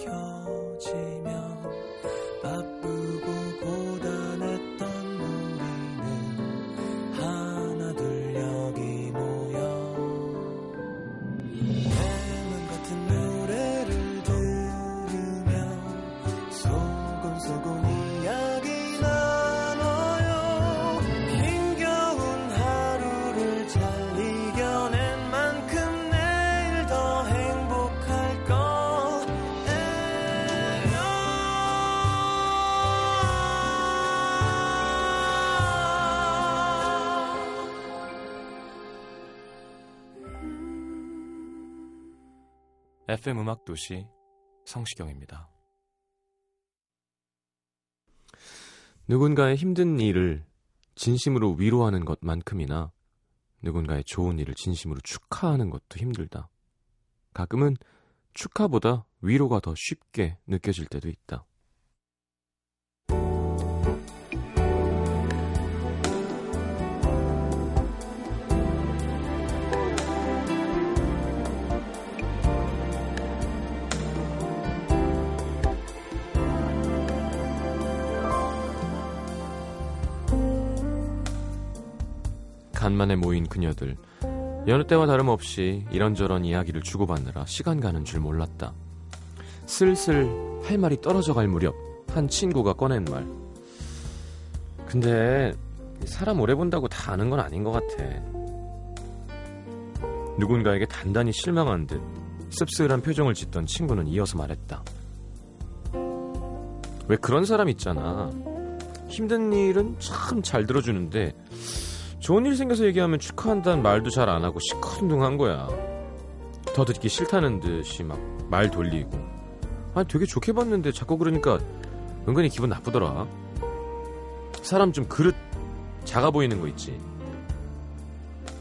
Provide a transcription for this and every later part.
켜지며 바쁘고 고단했던 우리는 하나 둘 여기 모여 맹문 같은 노래를 들으며 소곤소곤 이야기 나눠요. 힘겨운 하루를 잘 이겨낸 만큼 내일 더 행복할 거예요. FM 음악 도시 성시경입니다. 누군가의 힘든 일을 진심으로 위로하는 것만큼이나 누군가의 좋은 일을 진심으로 축하하는 것도 힘들다. 가끔은 축하보다 위로가 더 쉽게 느껴질 때도 있다. 간만에 모인 그녀들, 여느 때와 다름없이 이런저런 이야기를 주고받느라 시간 가는 줄 몰랐다. 슬슬 할 말이 떨어져 갈 무렵 한 친구가 꺼낸 말. 근데 사람 오래 본다고 다 아는 건 아닌 것 같아. 누군가에게 단단히 실망한 듯 씁쓸한 표정을 짓던 친구는 이어서 말했다. 왜 그런 사람 있잖아. 힘든 일은 참 잘 들어주는데 좋은 일 생겨서 얘기하면 축하한다는 말도 잘 안 하고 시큰둥한 거야. 더 듣기 싫다는 듯이 막 말 돌리고. 아니 되게 좋게 봤는데 자꾸 그러니까 은근히 기분 나쁘더라. 사람 좀 그릇 작아 보이는 거 있지.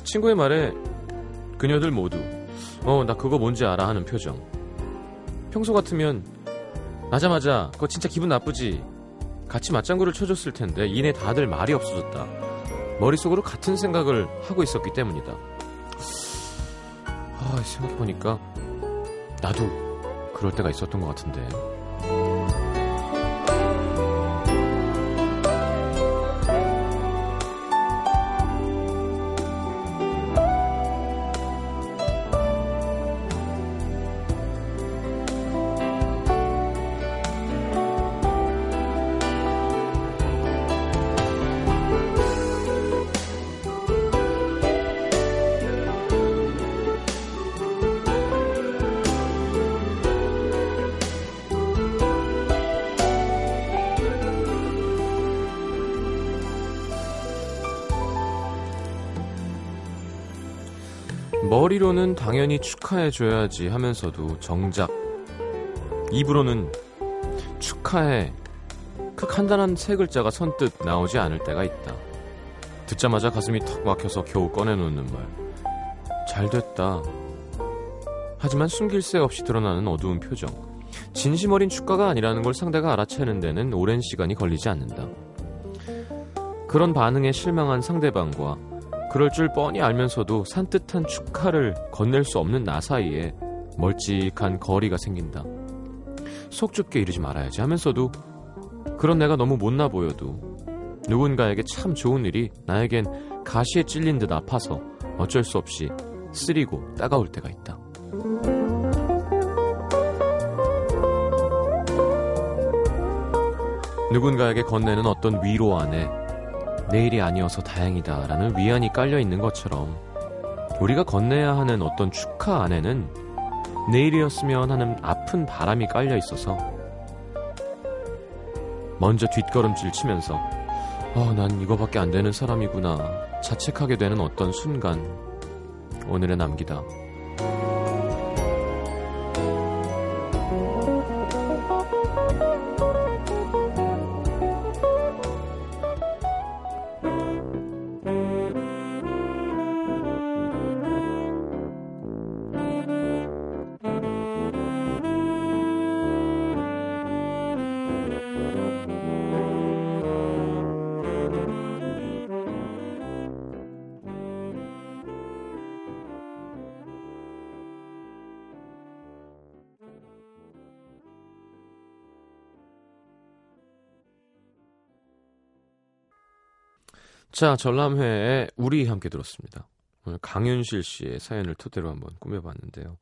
친구의 말에 그녀들 모두 나 그거 뭔지 알아 하는 표정. 평소 같으면 맞아 그거 진짜 기분 나쁘지. 같이 맞장구를 쳐줬을 텐데 이내 다들 말이 없어졌다. 머릿속으로 같은 생각을 하고 있었기 때문이다. 아, 생각해보니까 나도 그럴 때가 있었던 것 같은데. 머리로는 당연히 축하해줘야지 하면서도 정작 입으로는 축하해 그 간단한 세 글자가 선뜻 나오지 않을 때가 있다. 듣자마자 가슴이 턱 막혀서 겨우 꺼내놓는 말. 잘됐다. 하지만 숨길 새 없이 드러나는 어두운 표정. 진심 어린 축가가 아니라는 걸 상대가 알아채는 데는 오랜 시간이 걸리지 않는다. 그런 반응에 실망한 상대방과 그럴 줄 뻔히 알면서도 산뜻한 축하를 건넬 수 없는 나 사이에 멀찍한 거리가 생긴다. 속 좁게 이러지 말아야지 하면서도 그런 내가 너무 못나 보여도 누군가에게 참 좋은 일이 나에겐 가시에 찔린 듯 아파서 어쩔 수 없이 쓰리고 따가울 때가 있다. 누군가에게 건네는 어떤 위로 안에 내일이 아니어서 다행이다 라는 위안이 깔려있는 것처럼 우리가 건네야 하는 어떤 축하 안에는 내일이었으면 하는 아픈 바람이 깔려있어서 먼저 뒷걸음질 치면서 난 이거밖에 안 되는 사람이구나 자책하게 되는 어떤 순간 오늘의 남기다. 자, 전람회에 우리 함께 들었습니다. 오늘 강윤실 씨의 사연을 토대로 한번 꾸며봤는데요.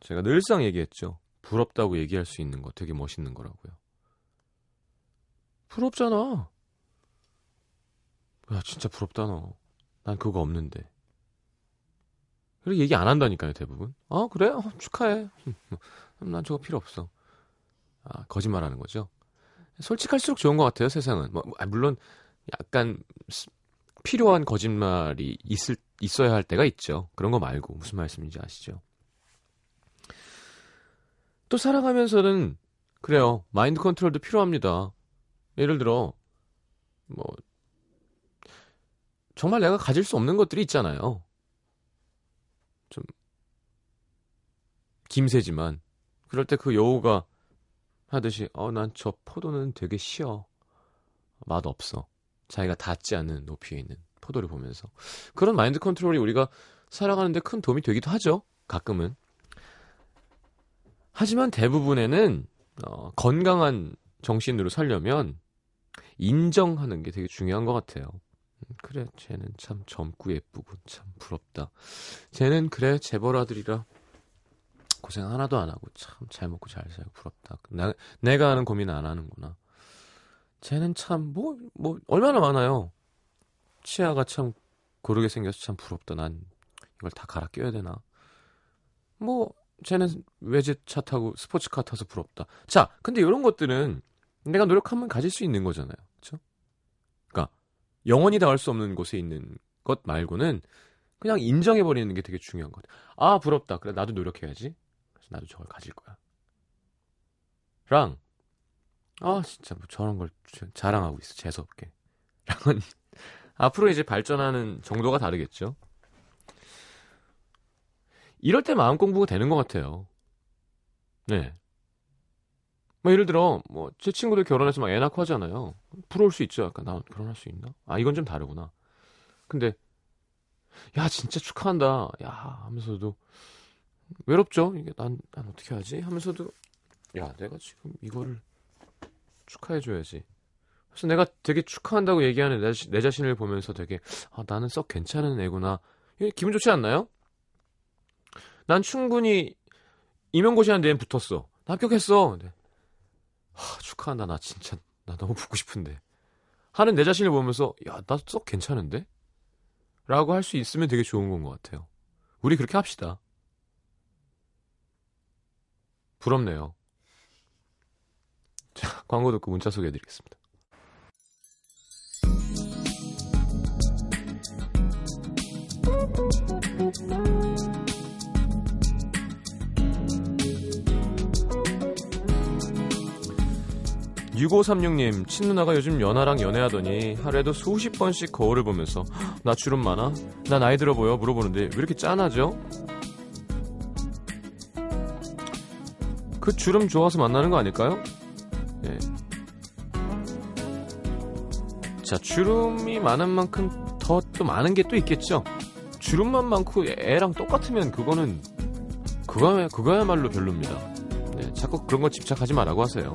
제가 늘상 얘기했죠. 부럽다고 얘기할 수 있는 거 되게 멋있는 거라고요. 부럽잖아. 야, 진짜 부럽다 너. 난 그거 없는데. 그리고 얘기 안 한다니까요, 대부분. 아, 그래? 축하해. 난 저거 필요 없어. 아, 거짓말하는 거죠. 솔직할수록 좋은 것 같아요, 세상은. 물론 약간 필요한 거짓말이 있어야 할 때가 있죠. 그런 거 말고 무슨 말씀인지 아시죠? 또 살아가면서는 그래요. 마인드 컨트롤도 필요합니다. 예를 들어 뭐 정말 내가 가질 수 없는 것들이 있잖아요. 좀 김새지만 그럴 때 그 여우가 하듯이 난 저 포도는 되게 쉬어. 맛없어. 자기가 닿지 않는 높이에 있는 포도를 보면서. 그런 마인드 컨트롤이 우리가 살아가는데 큰 도움이 되기도 하죠. 가끔은. 하지만 대부분에는 건강한 정신으로 살려면 인정하는 게 되게 중요한 것 같아요. 그래, 쟤는 참 젊고 예쁘고 참 부럽다. 쟤는 그래, 재벌 아들이라 고생 하나도 안 하고 참 잘 먹고 잘 살고 부럽다. 내가 하는 고민 안 하는구나. 쟤는 참 뭐 얼마나 많아요. 치아가 참 고르게 생겨서 참 부럽다. 난 이걸 다 갈아 껴야 되나. 뭐 쟤는 외제차 타고 스포츠카 타서 부럽다. 자, 근데 이런 것들은 내가 노력하면 가질 수 있는 거잖아요. 그렇죠? 그러니까 영원히 닿을 수 없는 곳에 있는 것 말고는 그냥 인정해버리는 게 되게 중요한 것 같아요. 아, 부럽다. 그래, 나도 노력해야지. 그래서 나도 저걸 가질 거야. 랑. 아, 진짜 뭐 저런 걸 자랑하고 있어. 재수없게. 랑은 앞으로 이제 발전하는 정도가 다르겠죠. 이럴 때 마음 공부가 되는 것 같아요. 네. 뭐 예를 들어 제 친구들 결혼해서 막 애 낳고 하잖아요. 부러울 수 있죠. 약간 나 결혼할 수 있나? 아, 이건 좀 다르구나. 근데 야, 진짜 축하한다. 야, 하면서도 외롭죠. 이게 난 어떻게 하지? 하면서도 야, 내가 지금 이거를 축하해 줘야지. 그래서 내가 되게 축하한다고 얘기하는 내 자신을 보면서 되게 나는 썩 괜찮은 애구나. 기분 좋지 않나요? 난 충분히 임용고시하는 데엔 붙었어. 나 합격했어. 네. 축하한다. 나 진짜 나 너무 붙고 싶은데. 하는 내 자신을 보면서 야, 나 썩 괜찮은데? 라고 할 수 있으면 되게 좋은 건 것 같아요. 우리 그렇게 합시다. 부럽네요. 자, 광고 듣고 문자 소개해드리겠습니다. (6536님) 친누나가 요즘 연하랑 연애하더니 하루에도 수십 번씩 거울을 보면서 나 주름 많아? 나 나이 들어 보여? 물어보는데 왜 이렇게 짠하죠? 그 주름 좋아서 만나는 거 아닐까요? 네. 자, 주름이 많은 만큼 더 또 많은 게 또 있겠죠. 주름만 많고 애랑 똑같으면 그거야말로 별로입니다. 네, 자꾸 그런 거 집착하지 말라고 하세요.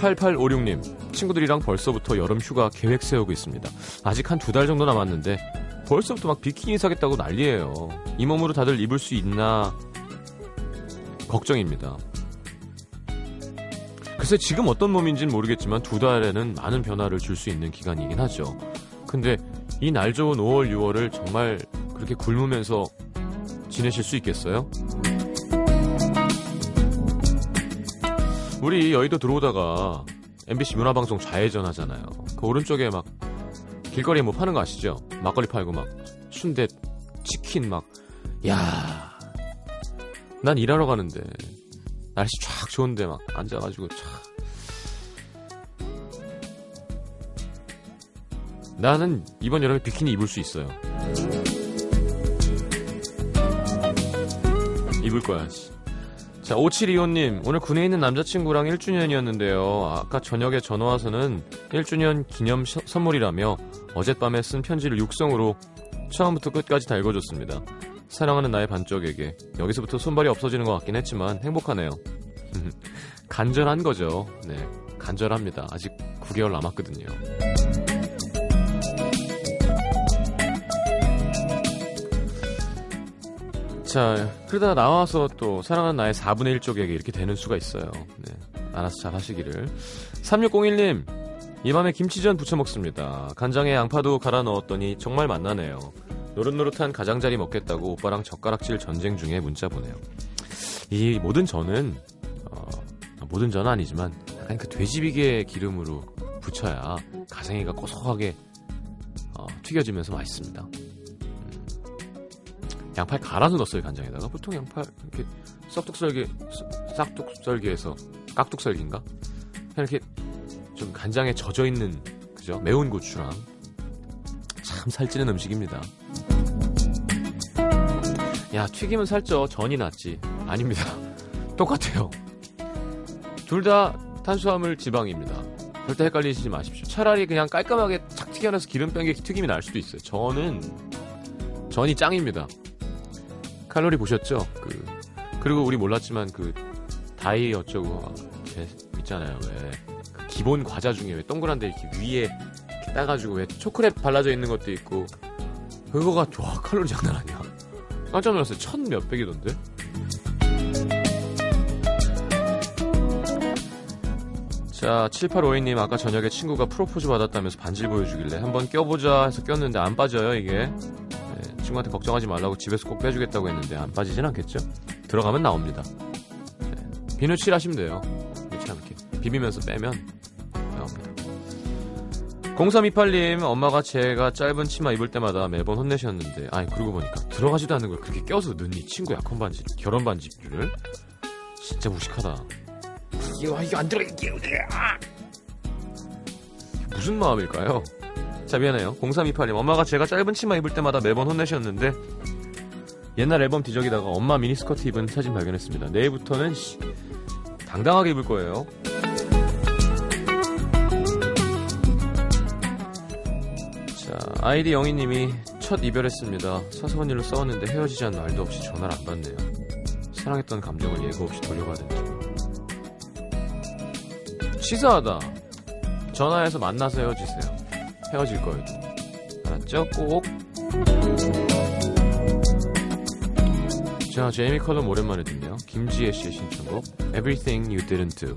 8856님, 친구들이랑 벌써부터 여름 휴가 계획 세우고 있습니다. 아직 한 2달 정도 남았는데 벌써부터 막 비키니 사겠다고 난리예요. 이 몸으로 다들 입을 수 있나 걱정입니다. 글쎄, 지금 어떤 몸인지는 모르겠지만 2달에는 많은 변화를 줄 수 있는 기간이긴 하죠. 근데 이 날 좋은 5월, 6월을 정말 그렇게 굶으면서 지내실 수 있겠어요? 우리 여의도 들어오다가 MBC 문화방송 좌회전 하잖아요. 그 오른쪽에 막 길거리에 뭐 파는 거 아시죠? 막걸리 팔고 막 순대, 치킨 막. 야, 난 일하러 가는데 날씨 쫙 좋은데 막 앉아가지고 나는 이번 여름에 비키니 입을 수 있어요. 입을 거야지. 자, 5725님, 오늘 군에 있는 남자친구랑 1주년이었는데요. 아까 저녁에 전화와서는 1주년 기념 선물이라며 어젯밤에 쓴 편지를 육성으로 처음부터 끝까지 다 읽어줬습니다. 사랑하는 나의 반쪽에게. 여기서부터 손발이 없어지는 것 같긴 했지만 행복하네요. 간절한 거죠. 네. 간절합니다. 아직 9개월 남았거든요. 자, 그러다 나와서 또 사랑하는 나의 4분의 1쪽에게 이렇게 되는 수가 있어요. 네, 알아서 잘 하시기를. 3601님, 이 밤에 김치전 부쳐 먹습니다. 간장에 양파도 갈아 넣었더니 정말 맛나네요. 노릇노릇한 가장자리 먹겠다고 오빠랑 젓가락질 전쟁 중에 문자 보내요. 이 모든 전은 모든 전은 아니지만 약간 그 돼지비계 기름으로 부쳐야 가생이가 고소하게 튀겨지면서 맛있습니다. 양파에 갈아서 넣었어요, 간장에다가. 보통 양파 이렇게 썩둑썰기, 싹둑썰기에서 깍둑썰기인가? 이렇게 좀 간장에 젖어 있는, 그죠? 매운 고추랑 참 살찌는 음식입니다. 야, 튀김은 살쪄. 전이 낫지. 아닙니다. 똑같아요. 둘 다 탄수화물 지방입니다. 절대 헷갈리시지 마십시오. 차라리 그냥 깔끔하게 착 튀겨내서 기름 뺀 게 튀김이 날 수도 있어요. 전이 짱입니다. 칼로리 보셨죠? 그리고 우리 몰랐지만 그 다이 어쩌고 있잖아요. 왜 그 기본 과자 중에 왜 동그란데 이렇게 위에 이렇게 따가지고 왜 초콜릿 발라져 있는 것도 있고 그거가 와 칼로리 장난 아니야. 깜짝 놀랐어요. 1000몇백이던데. 자, 7852님, 아까 저녁에 친구가 프로포즈 받았다면서 반지를 보여주길래 한번 껴보자 해서 꼈는데 안 빠져요 이게. 친구한테 걱정하지 말라고 집에서 꼭 빼주겠다고 했는데 안 빠지진 않겠죠? 들어가면 나옵니다. 네. 비누칠 하시면 돼요. 이렇게 비비면서 빼면 나옵니다. 0328님, 엄마가 제가 짧은 치마 입을 때마다 매번 혼내셨는데, 아니 그러고 보니까 들어가지도 않는 걸 그렇게 껴서 넣은 이 친구 약혼 반지, 결혼 반지를 진짜 무식하다. 이거 안 들어 이게 무슨 마음일까요? 자, 미안해요. 0328님, 엄마가 제가 짧은 치마 입을 때마다 매번 혼내셨는데 옛날 앨범 뒤적이다가 엄마 미니스커트 입은 사진 발견했습니다. 내일부터는 당당하게 입을 거예요. 자, 아이디 영희님이 첫 이별했습니다. 사소한 일로 싸웠는데 헤어지지 않는 말도 없이 전화를 안 받네요. 사랑했던 감정을 예고 없이 돌려받은 치사하다. 전화해서 만나서 헤어지세요. 헤어질 거예요. 알았죠? 꼭. 자, 제이미 컬럼 오랜만에 듣네요. 김지혜 씨의 신청곡 Everything You Didn't Do.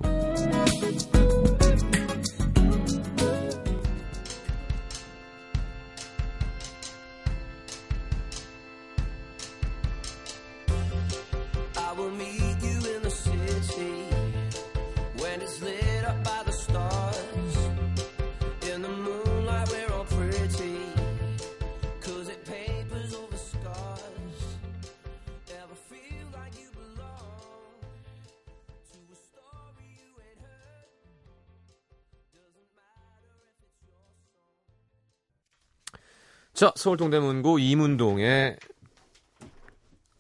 자, 서울 동대문구 이문동의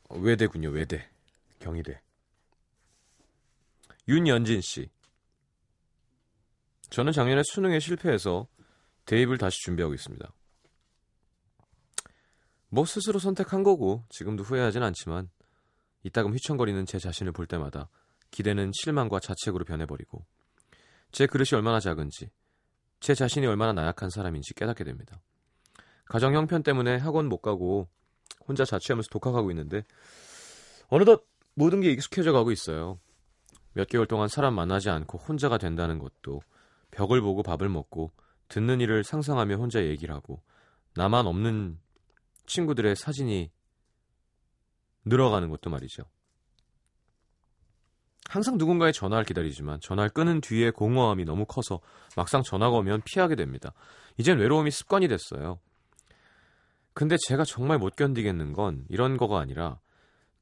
외대군요. 외대, 경희대. 윤연진 씨, 저는 작년에 수능에 실패해서 대입을 다시 준비하고 있습니다. 뭐 스스로 선택한 거고 지금도 후회하진 않지만 이따금 휘청거리는 제 자신을 볼 때마다 기대는 실망과 자책으로 변해버리고 제 그릇이 얼마나 작은지, 제 자신이 얼마나 나약한 사람인지 깨닫게 됩니다. 가정 형편 때문에 학원 못 가고 혼자 자취하면서 독학하고 있는데 어느덧 모든 게 익숙해져 가고 있어요. 몇 개월 동안 사람 만나지 않고 혼자가 된다는 것도, 벽을 보고 밥을 먹고 듣는 일을 상상하며 혼자 얘기를 하고 나만 없는 친구들의 사진이 늘어가는 것도 말이죠. 항상 누군가의 전화를 기다리지만 전화를 끄는 뒤에 공허함이 너무 커서 막상 전화가 오면 피하게 됩니다. 이젠 외로움이 습관이 됐어요. 근데 제가 정말 못 견디겠는 건 이런 거가 아니라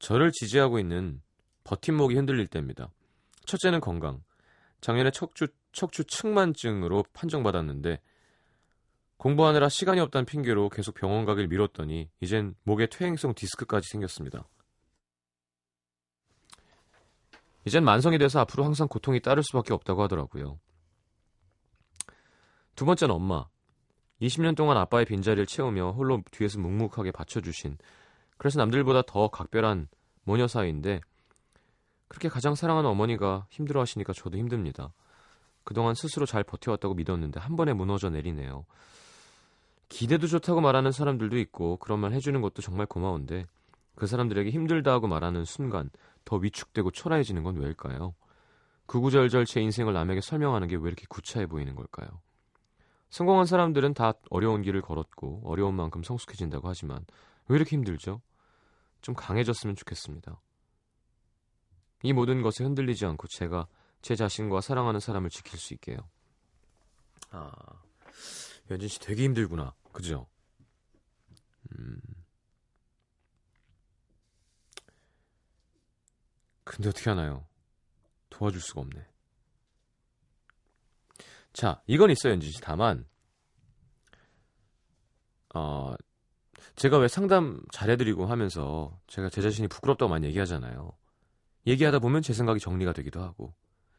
저를 지지하고 있는 버팀목이 흔들릴 때입니다. 첫째는 건강. 작년에 척추 측만증으로 판정받았는데 공부하느라 시간이 없다는 핑계로 계속 병원 가길 미뤘더니 이젠 목에 퇴행성 디스크까지 생겼습니다. 이젠 만성이 돼서 앞으로 항상 고통이 따를 수밖에 없다고 하더라고요. 두 번째는 엄마. 20년 동안 아빠의 빈자리를 채우며 홀로 뒤에서 묵묵하게 받쳐주신, 그래서 남들보다 더 각별한 모녀 사이인데 그렇게 가장 사랑하는 어머니가 힘들어하시니까 저도 힘듭니다. 그동안 스스로 잘 버텨왔다고 믿었는데 한 번에 무너져 내리네요. 기대도 좋다고 말하는 사람들도 있고 그런 말 해주는 것도 정말 고마운데 그 사람들에게 힘들다 하고 말하는 순간 더 위축되고 초라해지는 건 왜일까요? 구구절절 제 인생을 남에게 설명하는 게 왜 이렇게 구차해 보이는 걸까요? 성공한 사람들은 다 어려운 길을 걸었고 어려운 만큼 성숙해진다고 하지만 왜 이렇게 힘들죠? 좀 강해졌으면 좋겠습니다. 이 모든 것에 흔들리지 않고 제가 제 자신과 사랑하는 사람을 지킬 수 있게요. 아, 연진 씨 되게 힘들구나, 그죠? 근데 어떻게 하나요? 도와줄 수가 없네. 자, 이건 있어요, 연진 씨. 다만 제가 왜 상담 잘해드리고 하면서 제가 제 자신이 부끄럽다고 많이 얘기하잖아요. 얘기하다 보면 제 생각이 정리가 되기도 하고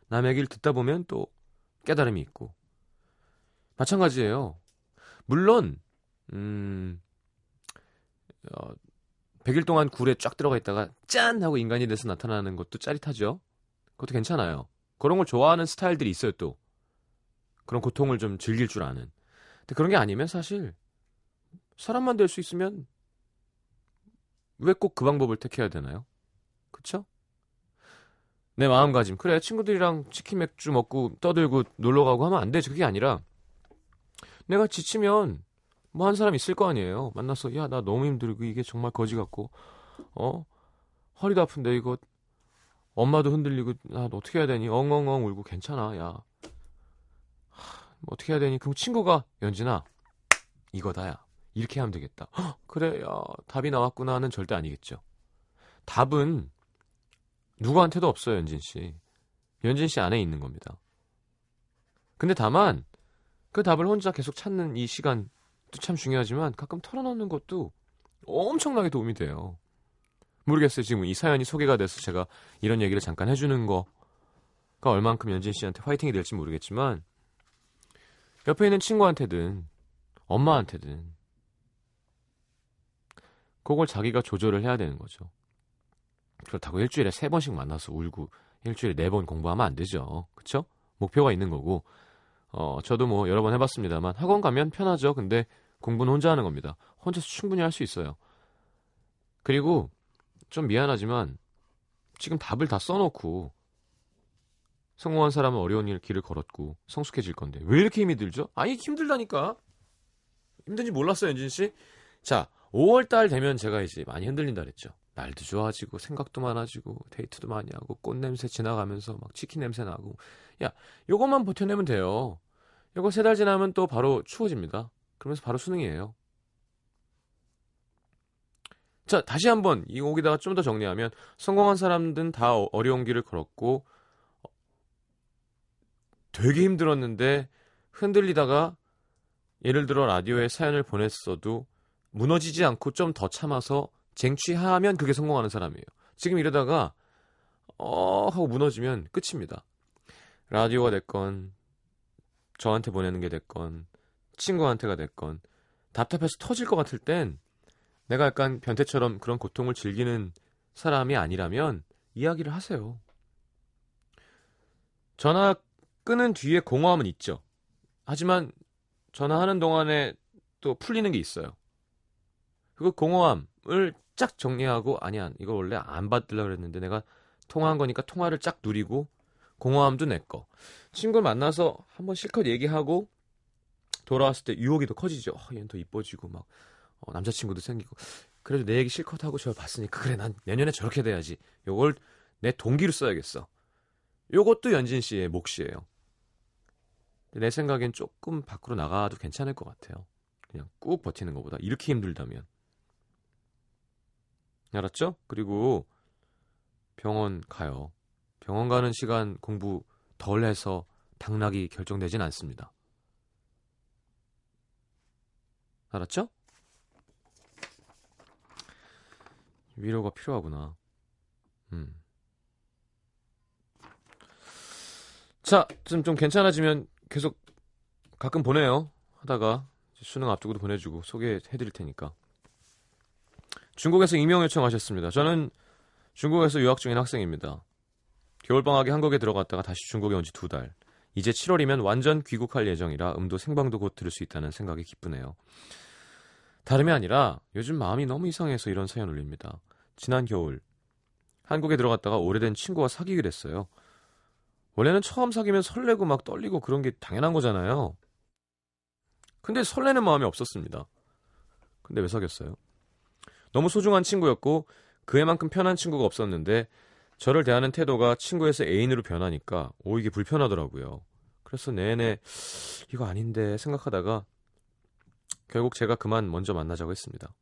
남의 얘기를 듣다 보면 또 깨달음이 있고 마찬가지예요. 물론 100일 동안 굴에 쫙 들어가 있다가 짠 하고 인간이 돼서 나타나는 것도 짜릿하죠. 그것도 괜찮아요. 그런 걸 좋아하는 스타일들이 있어요. 또 그런 고통을 좀 즐길 줄 아는. 근데 그런 게 아니면 사실 사람만 될 수 있으면 왜 꼭 그 방법을 택해야 되나요? 그쵸? 내 마음가짐. 그래, 친구들이랑 치킨 맥주 먹고 떠들고 놀러가고 하면 안 되지. 그게 아니라 내가 지치면 뭐 한 사람 있을 거 아니에요. 만나서 야, 나 너무 힘들고 이게 정말 거지 같고 허리도 아픈데 이거 엄마도 흔들리고 나 어떻게 해야 되니? 엉엉엉 울고 괜찮아. 야, 어떻게 해야 되니? 그럼 친구가 연진아 이거다 야. 이렇게 하면 되겠다. 허, 그래, 야, 답이 나왔구나는 절대 아니겠죠. 답은 누구한테도 없어요, 연진 씨. 연진 씨 안에 있는 겁니다. 근데 다만 그 답을 혼자 계속 찾는 이 시간도 참 중요하지만 가끔 털어놓는 것도 엄청나게 도움이 돼요. 모르겠어요. 지금 이 사연이 소개가 돼서 제가 이런 얘기를 잠깐 해주는 거가 얼만큼 연진 씨한테 화이팅이 될지 모르겠지만 옆에 있는 친구한테든 엄마한테든 그걸 자기가 조절을 해야 되는 거죠. 그렇다고 일주일에 3번씩 만나서 울고 일주일에 4번 공부하면 안 되죠. 그쵸? 목표가 있는 거고 저도 뭐 여러 번 해봤습니다만 학원 가면 편하죠. 근데 공부는 혼자 하는 겁니다. 혼자서 충분히 할 수 있어요. 그리고 좀 미안하지만 지금 답을 다 써놓고 성공한 사람은 어려운 길을 걸었고 성숙해질 건데 왜 이렇게 힘이 들죠? 아니, 힘들다니까. 힘든지 몰랐어요, 연진 씨. 자, 5월달 되면 제가 이제 많이 흔들린다 그랬죠. 날도 좋아지고 생각도 많아지고 데이트도 많이 하고 꽃냄새 지나가면서 막 치킨 냄새 나고. 야, 요것만 버텨내면 돼요. 요거 3달 지나면 또 바로 추워집니다. 그러면서 바로 수능이에요. 자, 다시 한번 이 곡에다가 좀 더 정리하면 성공한 사람들은 다 어려운 길을 걸었고 되게 힘들었는데 흔들리다가 예를 들어 라디오에 사연을 보냈어도 무너지지 않고 좀 더 참아서 쟁취하면 그게 성공하는 사람이에요. 지금 이러다가 하고 무너지면 끝입니다. 라디오가 됐건 저한테 보내는 게 됐건 친구한테가 됐건 답답해서 터질 것 같을 땐 내가 약간 변태처럼 그런 고통을 즐기는 사람이 아니라면 이야기를 하세요. 전화 끄는 뒤에 공허함은 있죠. 하지만 전화하는 동안에 또 풀리는 게 있어요. 그 공허함을 쫙 정리하고 아니야, 이거 원래 안 받으려고 그랬는데 내가 통화한 거니까 통화를 쫙 누리고 공허함도 내 거. 친구를 만나서 한번 실컷 얘기하고 돌아왔을 때 유혹이 더 커지죠. 얘는 더 이뻐지고 막 남자친구도 생기고 그래도 내 얘기 실컷 하고 저를 봤으니까 그래, 난 내년에 저렇게 돼야지. 요걸 내 동기로 써야겠어. 요것도 연진 씨의 몫이에요. 내 생각엔 조금 밖으로 나가도 괜찮을 것 같아요. 그냥 꾹 버티는 것보다 이렇게 힘들다면. 알았죠? 그리고 병원 가요. 병원 가는 시간 공부 덜 해서 당락이 결정되진 않습니다. 알았죠? 위로가 필요하구나. 자, 좀 괜찮아지면 계속 가끔 보내요. 하다가 수능 앞두고도 보내주고 소개해드릴 테니까. 중국에서 익명 요청하셨습니다. 저는 중국에서 유학 중인 학생입니다. 겨울방학에 한국에 들어갔다가 다시 중국에 온 지 2달. 이제 7월이면 완전 귀국할 예정이라 음도 생방도 곧 들을 수 있다는 생각이 기쁘네요. 다름이 아니라 요즘 마음이 너무 이상해서 이런 사연 올립니다. 지난 겨울 한국에 들어갔다가 오래된 친구와 사귀게 됐어요. 원래는 처음 사귀면 설레고 막 떨리고 그런 게 당연한 거잖아요. 근데 설레는 마음이 없었습니다. 근데 왜 사귀었어요? 너무 소중한 친구였고 그 애만큼 편한 친구가 없었는데 저를 대하는 태도가 친구에서 애인으로 변하니까 이게 불편하더라고요. 그래서 내내 이거 아닌데 생각하다가 결국 제가 그만 먼저 만나자고 했습니다.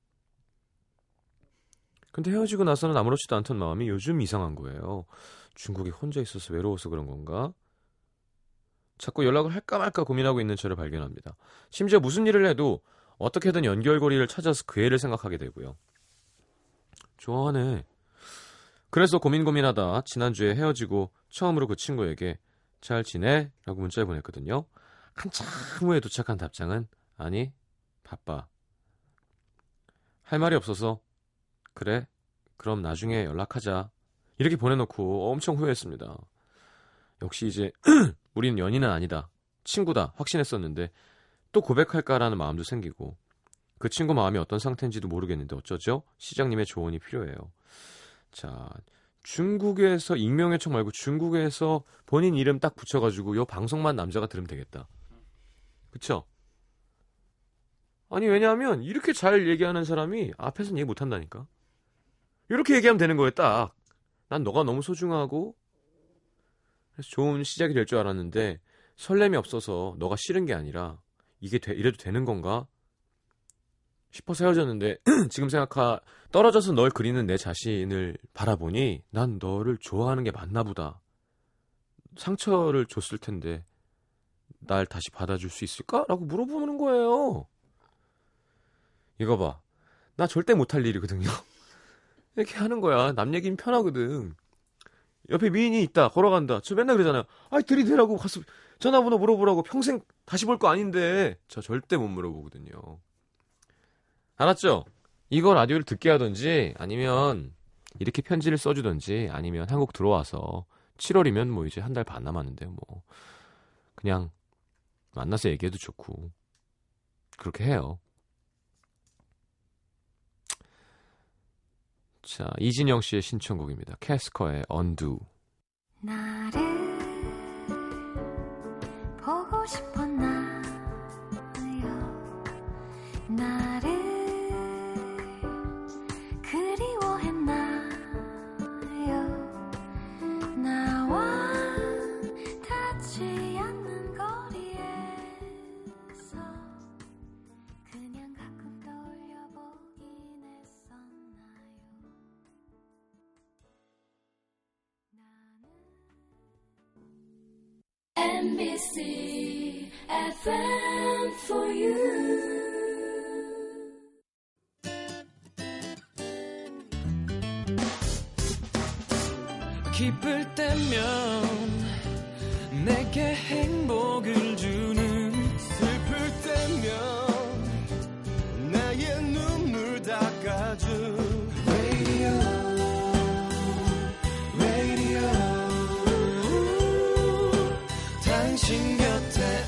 근데 헤어지고 나서는 아무렇지도 않던 마음이 요즘 이상한 거예요. 중국에 혼자 있어서 외로워서 그런 건가? 자꾸 연락을 할까 말까 고민하고 있는 저를 발견합니다. 심지어 무슨 일을 해도 어떻게든 연결고리를 찾아서 그 애를 생각하게 되고요. 좋아하네. 그래서 고민하다 지난주에 헤어지고 처음으로 그 친구에게 잘 지내? 라고 문자를 보냈거든요. 한참 후에 도착한 답장은 아니 바빠. 할 말이 없어서 그래 그럼 나중에 연락하자 이렇게 보내놓고 엄청 후회했습니다. 역시 이제 우린 연인은 아니다 친구다 확신했었는데 또 고백할까라는 마음도 생기고 그 친구 마음이 어떤 상태인지도 모르겠는데 어쩌죠? 시장님의 조언이 필요해요. 자, 중국에서 익명요청 말고 중국에서 본인 이름 딱 붙여가지고 요 방송만 남자가 들으면 되겠다. 그쵸? 아니 왜냐하면 이렇게 잘 얘기하는 사람이 앞에서는 얘기 못한다니까. 이렇게 얘기하면 되는 거예요 딱. 난 너가 너무 소중하고 그래서 좋은 시작이 될 줄 알았는데 설렘이 없어서 너가 싫은 게 아니라 이래도 되는 건가? 싶어서 헤어졌는데 지금 떨어져서 널 그리는 내 자신을 바라보니 난 너를 좋아하는 게 맞나 보다. 상처를 줬을 텐데 날 다시 받아줄 수 있을까? 라고 물어보는 거예요. 이거 봐. 나 절대 못할 일이거든요. 이렇게 하는 거야. 남 얘기는 편하거든. 옆에 미인이 있다. 걸어간다. 저 맨날 그러잖아요. 아이 들이대라고 가서 전화번호 물어보라고 평생 다시 볼 거 아닌데 저 절대 못 물어보거든요. 알았죠? 이거 라디오를 듣게 하든지 아니면 이렇게 편지를 써주든지 아니면 한국 들어와서 7월이면 이제 한 달 반 남았는데 그냥 만나서 얘기해도 좋고 그렇게 해요. 자, 이진영 씨의 신청곡입니다. 캐스커의 Undo. 나를 보고 싶었나요? 나를 그리워했나요? 나와 닿지 않는 거리에서 그냥 가끔 떠올려보긴 했었나요? MBC FM for you. 기쁠 때면 내게 행복을 주는 슬플 때면 나의 눈물 닦아줘 Radio 당신 곁에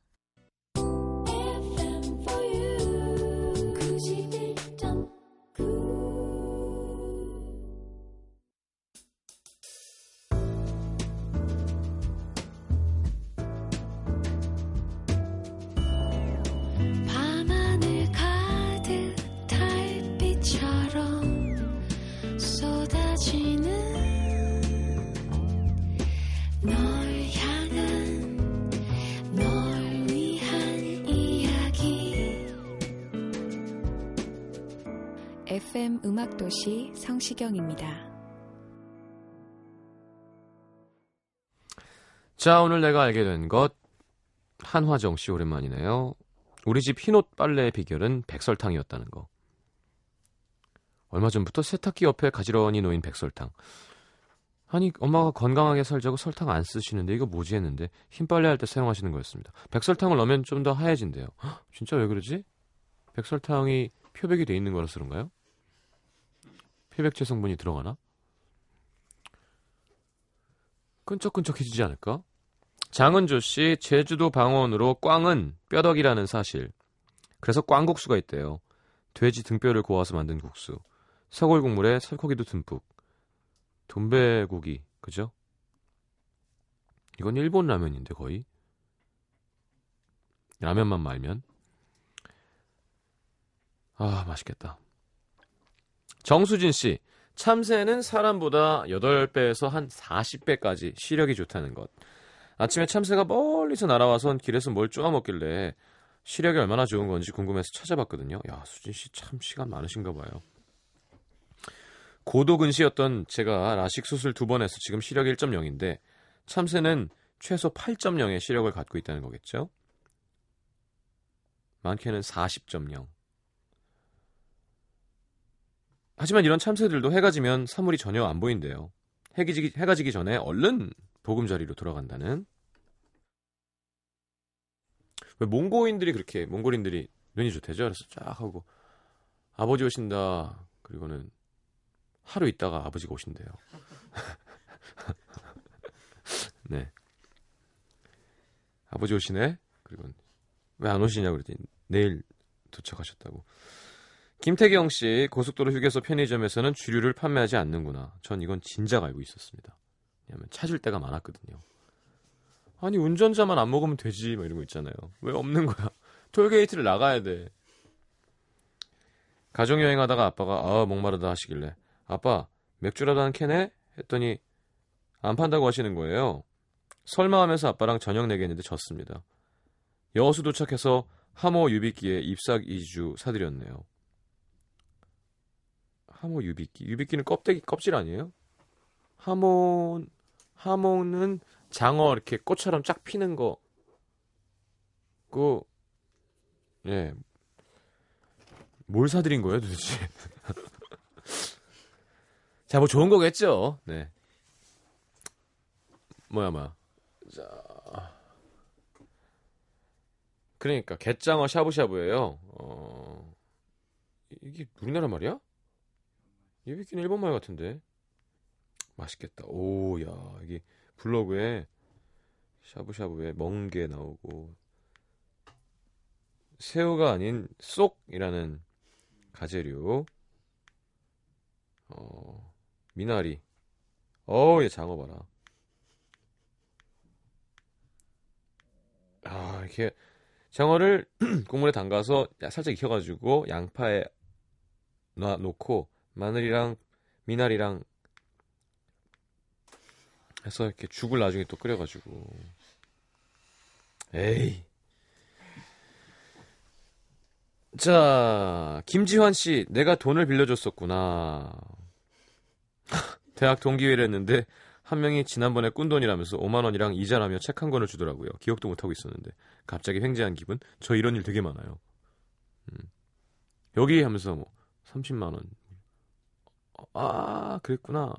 FM 음악 도시 성시경입니다. 자, 오늘 내가 알게 된 것. 한화정 씨 오랜만이네요. 우리 집 흰옷 빨래의 비결은 백설탕이었다는 거. 얼마 전부터 세탁기 옆에 가지런히 놓인 백설탕. 아니 엄마가 건강하게 살자고 설탕 안 쓰시는데 이거 뭐지 했는데 흰빨래 할 때 사용하시는 거였습니다. 백설탕을 넣으면 좀 더 하얘진대요. 헉, 진짜 왜 그러지? 백설탕이 표백이 돼 있는 거라서 그런가요? 표백제 성분이 들어가나? 끈적끈적해지지 않을까? 장은조씨, 제주도 방언으로 꽝은 뼈덕이라는 사실. 그래서 꽝국수가 있대요. 돼지 등뼈를 고아서 만든 국수. 서골 국물에 살코기도 듬뿍. 돈베고기, 그죠? 이건 일본 라면인데 거의. 라면만 말면. 아, 맛있겠다. 정수진씨, 참새는 사람보다 8배에서 한 40배까지 시력이 좋다는 것. 아침에 참새가 멀리서 날아와선 길에서 뭘 쪼아먹길래 시력이 얼마나 좋은 건지 궁금해서 찾아봤거든요. 야, 수진씨 참 시간 많으신가 봐요. 고도근시였던 제가 라식 수술 2번 해서 지금 시력 1.0인데 참새는 최소 8.0의 시력을 갖고 있다는 거겠죠? 많게는 40.0. 하지만 이런 참새들도 해가 지면 사물이 전혀 안 보인대요. 해가 지기 전에 얼른 보금자리로 돌아간다는. 왜 몽고인들이 그렇게 몽골인들이 눈이 좋대죠? 그래서 쫙 하고 아버지 오신다. 그리고는 하루 있다가 아버지가 오신대요. 네. 아버지 오시네. 그리고는 왜 안 오시냐고 그랬더니 내일 도착하셨다고. 김태경씨, 고속도로 휴게소 편의점에서는 주류를 판매하지 않는구나. 전 이건 진작 알고 있었습니다. 왜냐하면 찾을 때가 많았거든요. 아니 운전자만 안 먹으면 되지 막 이런 거 있잖아요. 왜 없는 거야? 톨게이트를 나가야 돼. 가족여행하다가 아빠가 아 목마르다 하시길래 아빠 맥주라도 한 캔에? 했더니 안 판다고 하시는 거예요. 설마 하면서 아빠랑 저녁 내기했는데 졌습니다. 여수 도착해서 하모 유비끼에 잎삭 2주 사드렸네요. 하모 유비끼. 유비끼는 껍데기 껍질 아니에요? 하모는 장어 이렇게 꽃처럼 쫙 피는 거. 그 예. 뭘 사드린 거예요, 도대체? 자, 뭐 좋은 거겠죠. 네. 뭐야. 자. 그러니까 갯장어 샤브샤브예요. 이게 우리나라 말이야? 유비끼는 일본 말 같은데. 맛있겠다. 오, 야, 이게 블로그에 샤브샤브에 멍게 나오고 새우가 아닌 쏙이라는 가재류, 미나리, 얘 장어 봐라. 아, 이렇게 장어를 국물에 담가서 살짝 익혀가지고 양파에 놓고 마늘이랑 미나리랑 해서 이렇게 죽을 나중에 또 끓여가지고. 에이. 자, 김지환씨, 내가 돈을 빌려줬었구나. 대학 동기회를 했는데 한 명이 지난번에 꾼 돈이라면서 5만원이랑 이자라며 책 한 권을 주더라고요. 기억도 못하고 있었는데 갑자기 횡재한 기분. 저 이런 일 되게 많아요. 여기 하면서 뭐 30만원. 아, 그랬구나.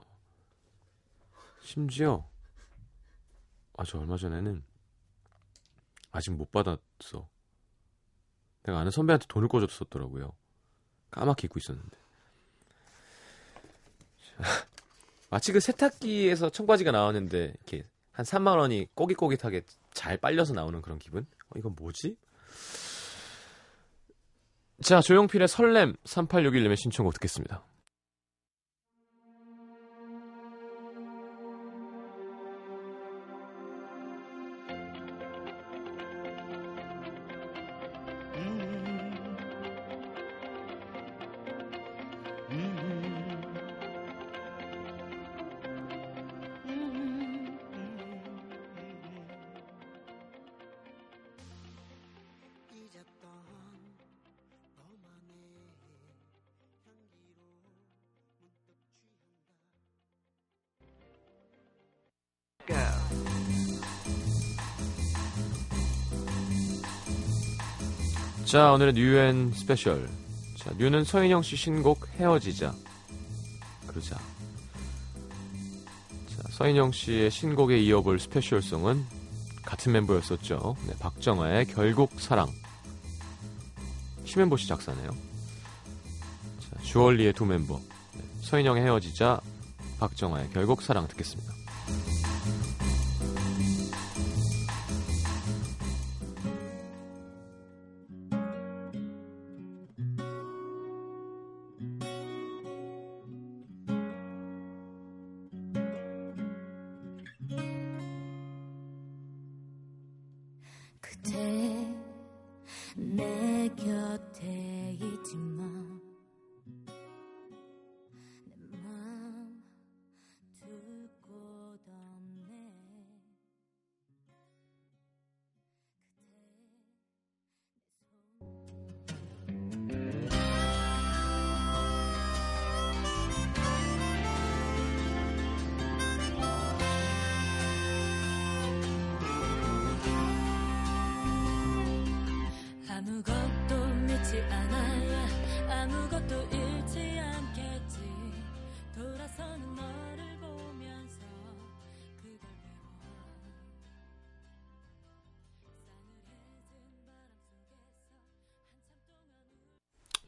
심지어 저 얼마 전에는 아직 못 받았어. 내가 아는 선배한테 돈을 꿔줬었더라고요. 까맣게 잊고 있었는데. 마치 그 세탁기에서 청바지가 나왔는데 이렇게 한 3만 원이 꼬깃꼬깃하게 잘 빨려서 나오는 그런 기분? 이건 뭐지? 자, 조용필의 설렘 3861님의 신청곡 듣겠습니다. 자, 오늘의 뉴앤 스페셜. 자, 뉴는 서인영씨 신곡 헤어지자 그러자. 자, 서인영 씨의 신곡에 이어볼 스페셜송은 같은 멤버였었죠. 네, 박정아의 결국 사랑. 심현보 씨 작사네요. 자, 주얼리의 두 멤버. 네, 서인영의 헤어지자, 박정아의 결국 사랑 듣겠습니다.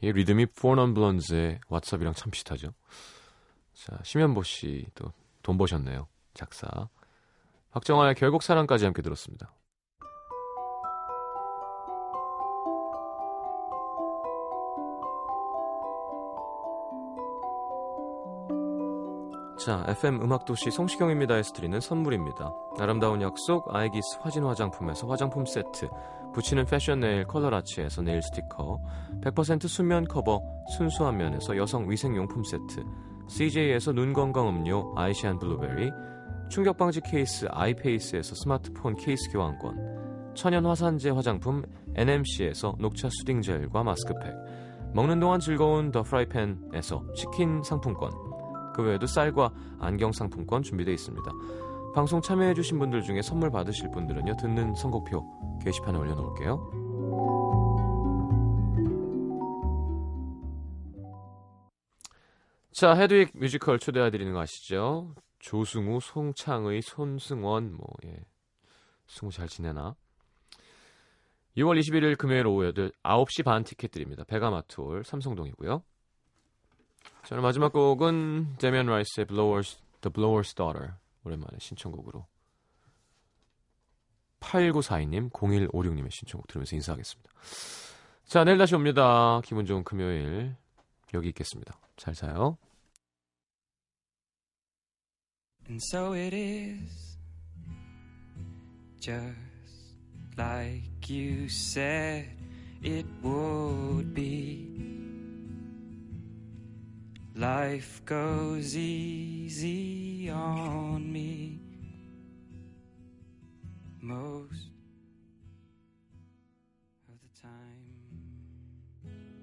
이 리듬이 Four Non-Blondes의 왓썹이랑 참 비슷하죠. 자, 심현보 씨 또 돈 버셨네요. 작사. 박정아의 결국 사랑까지 함께 들었습니다. 자, FM 음악 도시 성시경입니다에서 드리는 선물입니다. 아름다운 약속, 아이기스 화진 화장품에서 화장품 세트, 붙이는 패션 네일 컬러라치에서 네일 스티커, 100% 순면 커버, 순수한 면에서 여성 위생용품 세트, CJ에서 눈 건강 음료 아이시안 블루베리, 충격방지 케이스 아이페이스에서 스마트폰 케이스 교환권, 천연 화산재 화장품 NMC에서 녹차 수딩 젤과 마스크팩, 먹는 동안 즐거운 더 프라이팬에서 치킨 상품권, 그 외에도 쌀과 안경 상품권 준비되어 있습니다. 방송 참여해주신 분들 중에 선물 받으실 분들은요, 듣는 선곡표 게시판에 올려놓을게요. 자, 헤드윅 뮤지컬 초대해드리는 거 아시죠? 조승우, 송창의, 손승원, 승우 잘 지내나? 6월 21일 금요일 오후 9시 반 티켓 드립니다. 베가마트홀 삼성동이고요. 저는 마지막 곡은 데미안 라이스의 The Blower's Daughter, 오랜만에 신청곡으로 8942님, 0156님의 신청곡 들으면서 인사하겠습니다. 자, 내일 다시 옵니다. 기분 좋은 금요일 여기 있겠습니다. 잘 자요. And so it is just like you said it would be. Life goes easy on me. Most of the time.